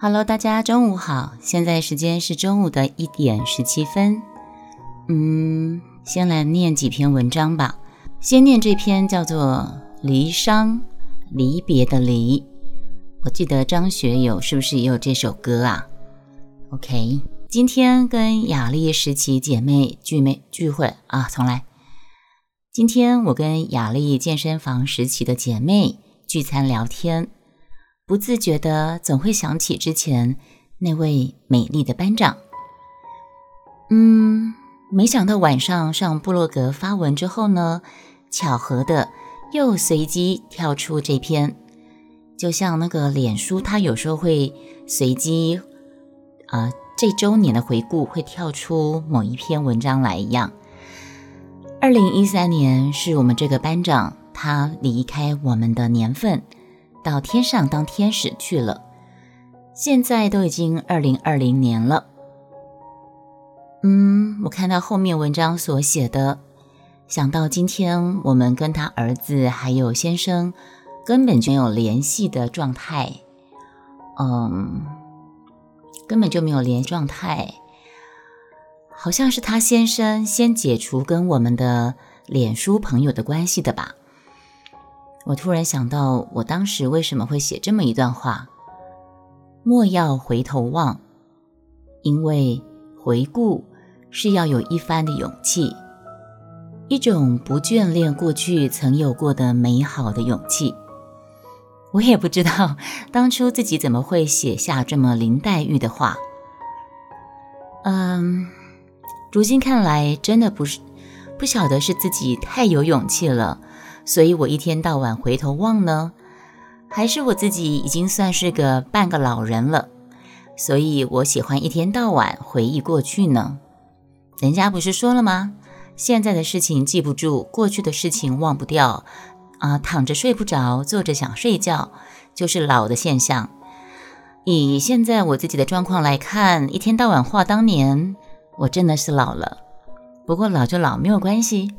Hello， 大家中午好，现在时间是中午的1点17分。先来念几篇文章吧。先念这篇叫做离殇，离别的离。我记得张学友是不是也有这首歌啊 ？OK， 今天跟雅丽10期姐妹聚会啊，重来。今天我跟雅丽健身房10期的姐妹聚餐聊天。不自觉的总会想起之前那位美丽的班长。没想到晚上上部落格发文之后呢，巧合的又随机跳出这篇。就像那个脸书它有时候会随机这周年的回顾会跳出某一篇文章来一样。2013年是我们这个班长他离开我们的年份，到天上当天使去了。现在都已经2020年了。我看到后面文章所写的，想到今天我们跟他儿子还有先生根本就没有联系的状态。根本就没有联系状态。好像是他先生先解除跟我们的脸书朋友的关系的吧。我突然想到我当时为什么会写这么一段话，莫要回头望，因为回顾是要有一番的勇气，一种不眷恋过去曾有过的美好的勇气。我也不知道当初自己怎么会写下这么林黛玉的话。如今看来真的不晓得是自己太有勇气了，所以我一天到晚回头望呢，还是我自己已经算是个半个老人了，所以我喜欢一天到晚回忆过去呢。人家不是说了吗？现在的事情记不住，过去的事情忘不掉躺着睡不着，坐着想睡觉，就是老的现象。以现在我自己的状况来看，一天到晚话当年，我真的是老了。不过老就老，没有关系。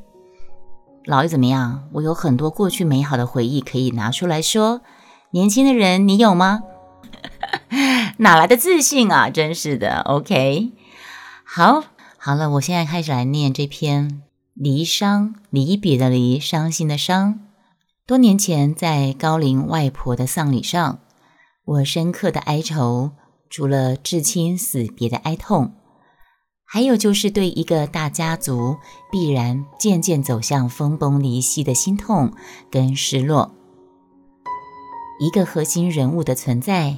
老又怎么样？我有很多过去美好的回忆可以拿出来说。年轻的人，你有吗？哪来的自信啊？真是的。 OK， 好了，我现在开始来念这篇离殇，离别的离，伤心的伤。多年前在高龄外婆的丧礼上，我深刻的哀愁，除了至亲死别的哀痛，还有就是对一个大家族必然渐渐走向分崩离析的心痛跟失落。一个核心人物的存在，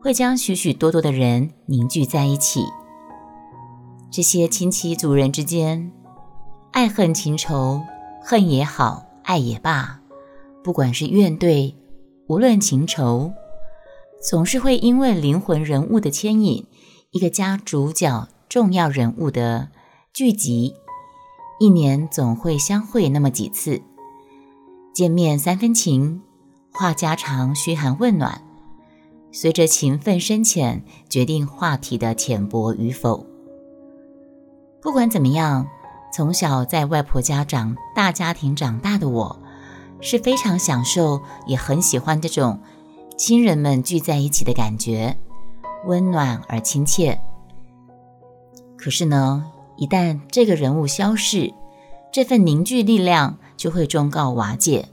会将许许多多的人凝聚在一起。这些亲戚族人之间，爱恨情仇，恨也好，爱也罢，不管是怨对，无论情仇，总是会因为灵魂人物的牵引，一个家主角重要人物的聚集，一年总会相会那么几次，见面3分情，话家常，嘘寒问暖，随着情分深浅，决定话题的浅薄与否。不管怎么样，从小在外婆家大家庭长大的我，是非常享受，也很喜欢这种亲人们聚在一起的感觉，温暖而亲切。可是呢，一旦这个人物消逝，这份凝聚力量就会终告瓦解。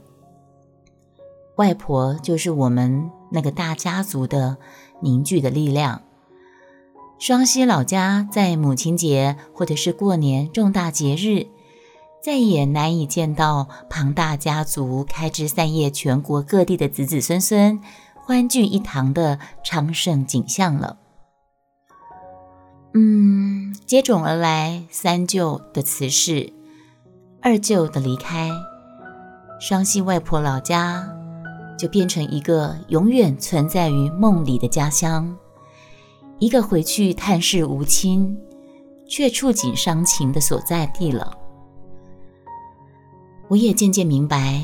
外婆就是我们那个大家族的凝聚的力量。双溪老家在母亲节或者是过年重大节日，再也难以见到庞大家族开枝散叶全国各地的子子孙孙欢聚一堂的昌盛景象了。接踵而来，三舅的辞世，二舅的离开，双溪外婆老家就变成一个永远存在于梦里的家乡，一个回去探视无亲，却触景伤情的所在地了。我也渐渐明白，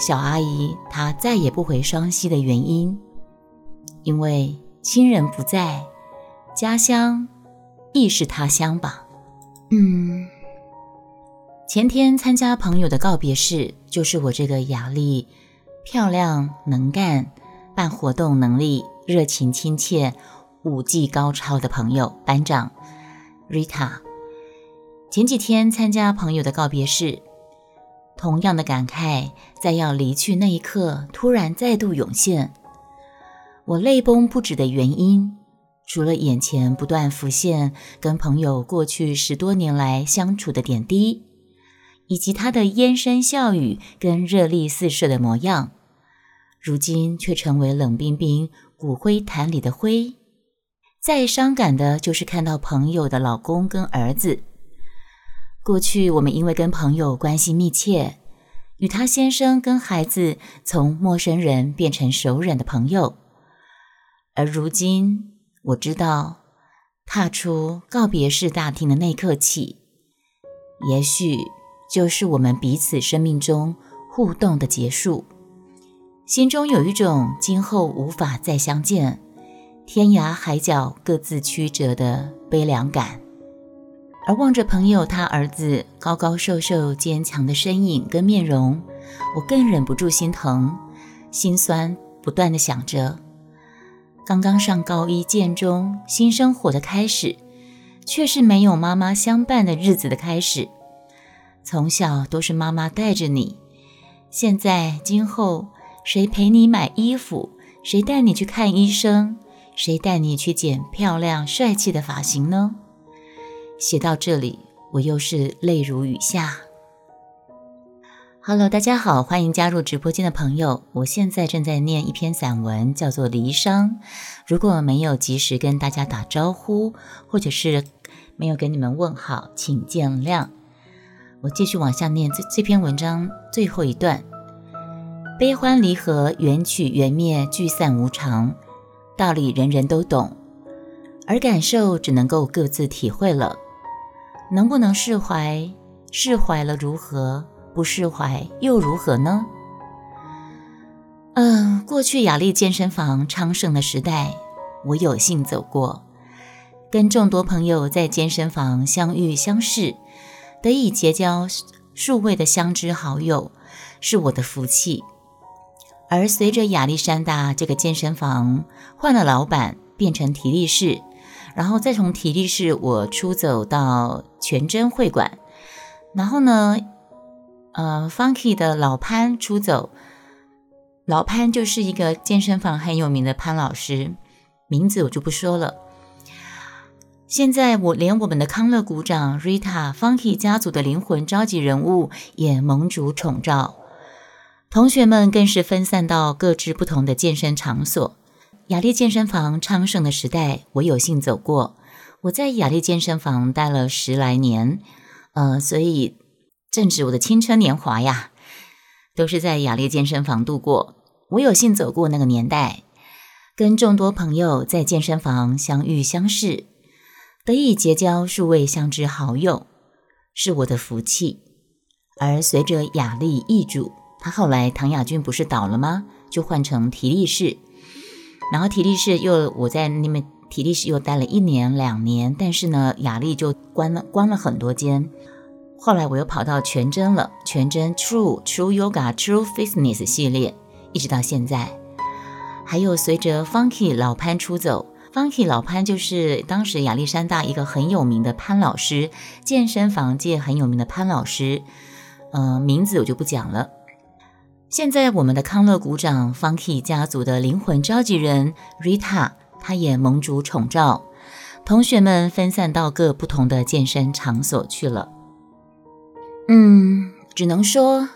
小阿姨她再也不回双溪的原因，因为亲人不在，家乡亦是他乡吧。前天参加朋友的告别式，就是我这个雅丽漂亮能干，办活动能力热情亲切、舞技高超的朋友班长 Rita。 前几天参加朋友的告别式，同样的感慨在要离去那一刻突然再度涌现。我泪崩不止的原因，除了眼前不断浮现跟朋友过去10多年来相处的点滴，以及他的嫣声笑语跟热力四射的模样，如今却成为冷冰冰骨灰坛里的灰。再伤感的就是看到朋友的老公跟儿子。过去我们因为跟朋友关系密切，与他先生跟孩子从陌生人变成熟人的朋友，而如今我知道，踏出告别式大厅的那一刻起，也许就是我们彼此生命中互动的结束。心中有一种今后无法再相见，天涯海角各自曲折的悲凉感。而望着朋友他儿子高高瘦瘦坚强的身影跟面容，我更忍不住心疼心酸，不断地想着刚刚上高一建中，新生活的开始却是没有妈妈相伴的日子的开始。从小都是妈妈带着你，现在今后谁陪你买衣服，谁带你去看医生，谁带你去剪漂亮帅气的发型呢？写到这里，我又是泪如雨下。Hello， 大家好，欢迎加入直播间的朋友。我现在正在念一篇散文，叫做《离殇》。如果没有及时跟大家打招呼，或者是没有给你们问好，请见谅。我继续往下念这篇文章最后一段：悲欢离合，缘起缘灭，聚散无常，道理人人都懂，而感受只能够各自体会了。能不能释怀？释怀了如何？不释怀又如何呢？过去亚丽健身房昌盛的时代，我有幸走过，跟众多朋友在健身房相遇相识，得以结交数位的相知好友，是我的福气。而随着亚历山大这个健身房换了老板，变成体力室，然后再从体力室我出走到全真会馆，然后呢Funky 的老潘出走。老潘就是一个健身房很有名的潘老师，名字我就不说了。现在我连我们的康乐股长 Rita Funky 家族的灵魂召集人物也盟主宠召，同学们更是分散到各自不同的健身场所。亚力健身房昌盛的时代，我有幸走过。我在亚力健身房待了10来年，所以正值我的青春年华呀，都是在亚力健身房度过。我有幸走过那个年代，跟众多朋友在健身房相遇相识，得以结交数位相知好友，是我的福气。而随着亚力易主，他后来唐雅君不是倒了吗，就换成体力室，然后体力室又我在那边体力室又待了1年2年，但是呢亚力就关了很多间。后来我又跑到全真了，全真 True Yoga、True Fitness 系列，一直到现在。还有随着 Funky 老潘出走， Funky 老潘就是当时亚历山大一个很有名的潘老师，健身房界很有名的潘老师，名字我就不讲了。现在我们的康乐股长 Funky 家族的灵魂召集人 Rita， 她也盟主宠召，同学们分散到各不同的健身场所去了。只能说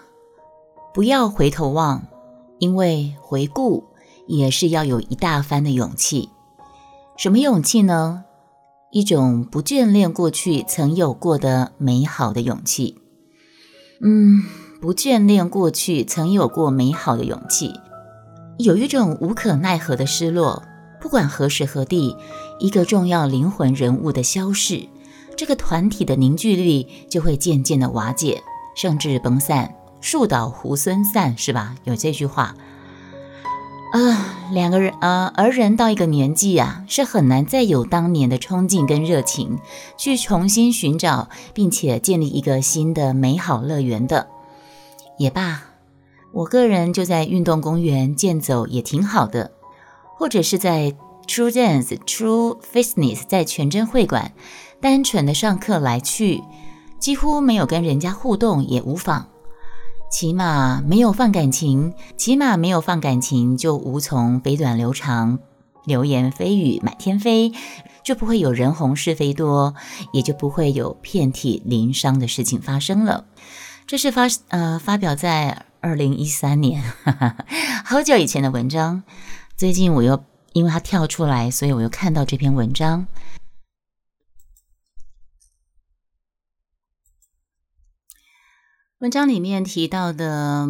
不要回头望，因为回顾也是要有一大番的勇气。什么勇气呢？一种不眷恋过去曾有过的美好的勇气。不眷恋过去曾有过美好的勇气，有一种无可奈何的失落。不管何时何地，一个重要灵魂人物的消逝，这个团体的凝聚力就会渐渐的瓦解，甚至崩散。树倒猢狲散，是吧？有这句话。而人到一个年纪啊，是很难再有当年的冲劲跟热情，去重新寻找并且建立一个新的美好乐园的。也罢，我个人就在运动公园健走也挺好的。或者是在 True Dance、True Fitness 在全真会馆单纯的上课来去，几乎没有跟人家互动也无妨，起码没有放感情就无从蜚短流长，流言蜚语满天飞，就不会有人红是非多，也就不会有遍体鳞伤的事情发生了。这是发表在2013年好久以前的文章，最近我又因为它跳出来，所以我又看到这篇文章。文章里面提到的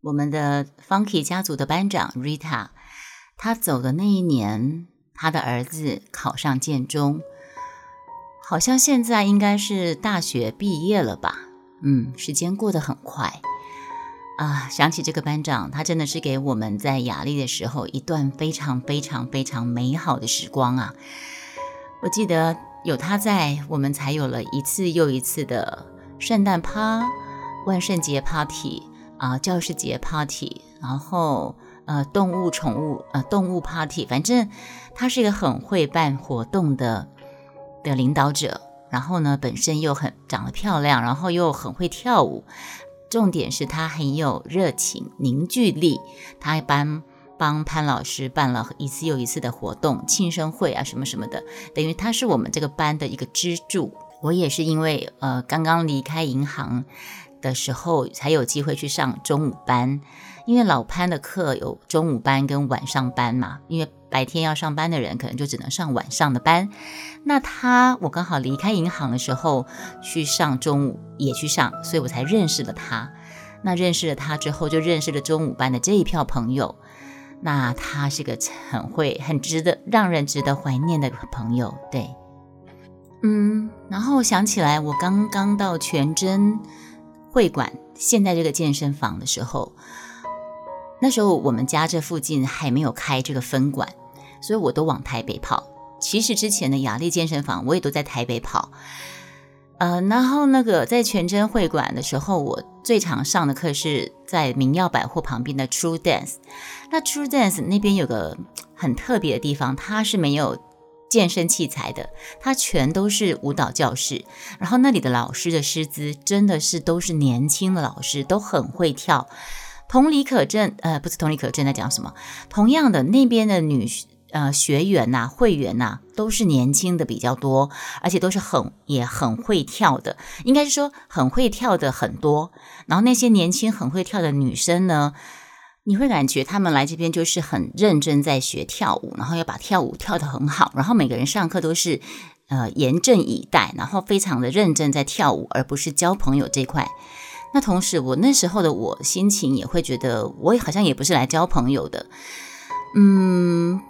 我们的 Funky 家族的班长 Rita， 她走的那一年，她的儿子考上建中，好像现在应该是大学毕业了吧。时间过得很快啊！想起这个班长，他真的是给我们在亚利的时候一段非常非常非常美好的时光啊！我记得有他在，我们才有了一次又一次的圣诞趴、万圣节 party 啊、教师节 party， 然后动物 party， 反正他是一个很会办活动的领导者。然后呢，本身又很长得漂亮，然后又很会跳舞，重点是她很有热情、凝聚力。她还帮潘老师办了一次又一次的活动，庆生会啊什么什么的，等于她是我们这个班的一个支柱。我也是因为刚刚离开银行的时候才有机会去上中午班，因为老潘的课有中午班跟晚上班嘛，因为白天要上班的人可能就只能上晚上的班，那我刚好离开银行的时候去上中午也去上，所以我才认识了他。那认识了他之后，就认识了中午班的这一票朋友。那他是个让人值得怀念的朋友，对。然后想起来我刚刚到全真会馆现在这个健身房的时候，那时候我们家这附近还没有开这个分馆，所以我都往台北跑。其实之前的亚力健身房我也都在台北跑，然后在全真会馆的时候，我最常上的课是在明耀百货旁边的 True Dance。 那 True Dance 那边有个很特别的地方，它是没有健身器材的，它全都是舞蹈教室。然后那里的老师的师资真的是都是年轻的老师，都很会跳。同样的，那边的学员呐、会员呐、都是年轻的比较多，而且都是很会跳的，应该是说很会跳的很多。然后那些年轻很会跳的女生呢，你会感觉他们来这边就是很认真在学跳舞，然后要把跳舞跳得很好，然后每个人上课都是严阵以待，然后非常的认真在跳舞，而不是交朋友这块。那同时我那时候的我心情也会觉得我好像也不是来交朋友的。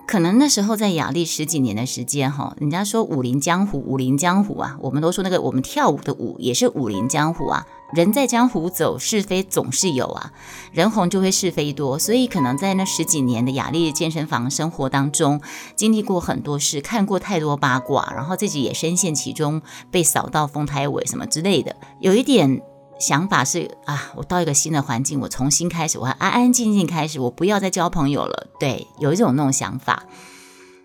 可能那时候在亚利十几年的时间，人家说武林江湖啊，我们都说我们跳舞的舞也是武林江湖啊，人在江湖走，是非总是有啊，人红就会是非多。所以可能在那十几年的亚利健身房生活当中，经历过很多事，看过太多八卦，然后自己也深陷其中，被扫到风台尾什么之类的。有一点想法是我到一个新的环境，我重新开始，我安安静静开始，我不要再交朋友了。对，有一种那种想法。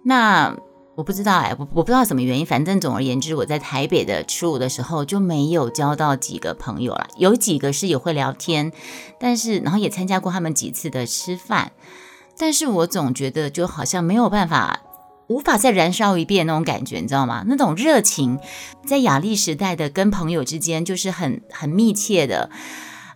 那我不知道我不知道什么原因，反正总而言之，我在台北的初五的时候就没有交到几个朋友了。有几个是也会聊天，但是然后也参加过他们几次的吃饭，但是我总觉得就好像没有办法。无法再燃烧一遍那种感觉，你知道吗？那种热情，在亚历时代的跟朋友之间就是很密切的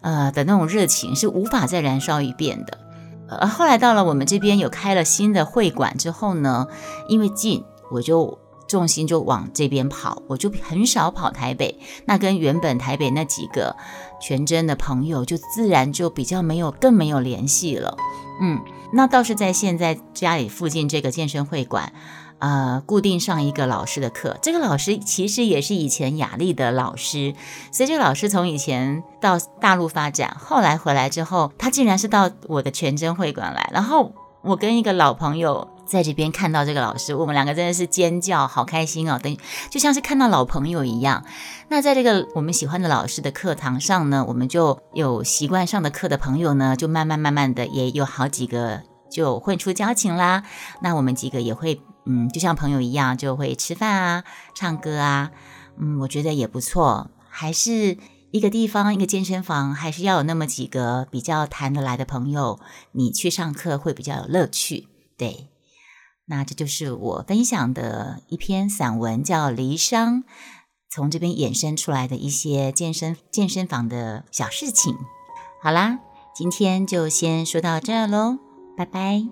那种热情是无法再燃烧一遍的。后来到了我们这边有开了新的会馆之后呢，因为近，我就重心就往这边跑，我就很少跑台北。那跟原本台北那几个全真的朋友就自然就比较没有联系了。那倒是在现在家里附近这个健身会馆，固定上一个老师的课。这个老师其实也是以前亚力的老师，所以这个老师从以前到大陆发展，后来回来之后，他竟然是到我的全真会馆来。然后我跟一个老朋友在这边看到这个老师，我们两个真的是尖叫，好开心哦！就像是看到老朋友一样。那在这个我们喜欢的老师的课堂上呢，我们就有习惯上的课的朋友呢，就慢慢的也有好几个就混出交情啦。那我们几个也会就像朋友一样，就会吃饭啊，唱歌啊，我觉得也不错。还是一个地方，一个健身房，还是要有那么几个比较谈得来的朋友，你去上课会比较有乐趣。对，那这就是我分享的一篇散文，叫《离殇》，从这边衍生出来的一些健身房的小事情。好啦，今天就先说到这喽，拜拜。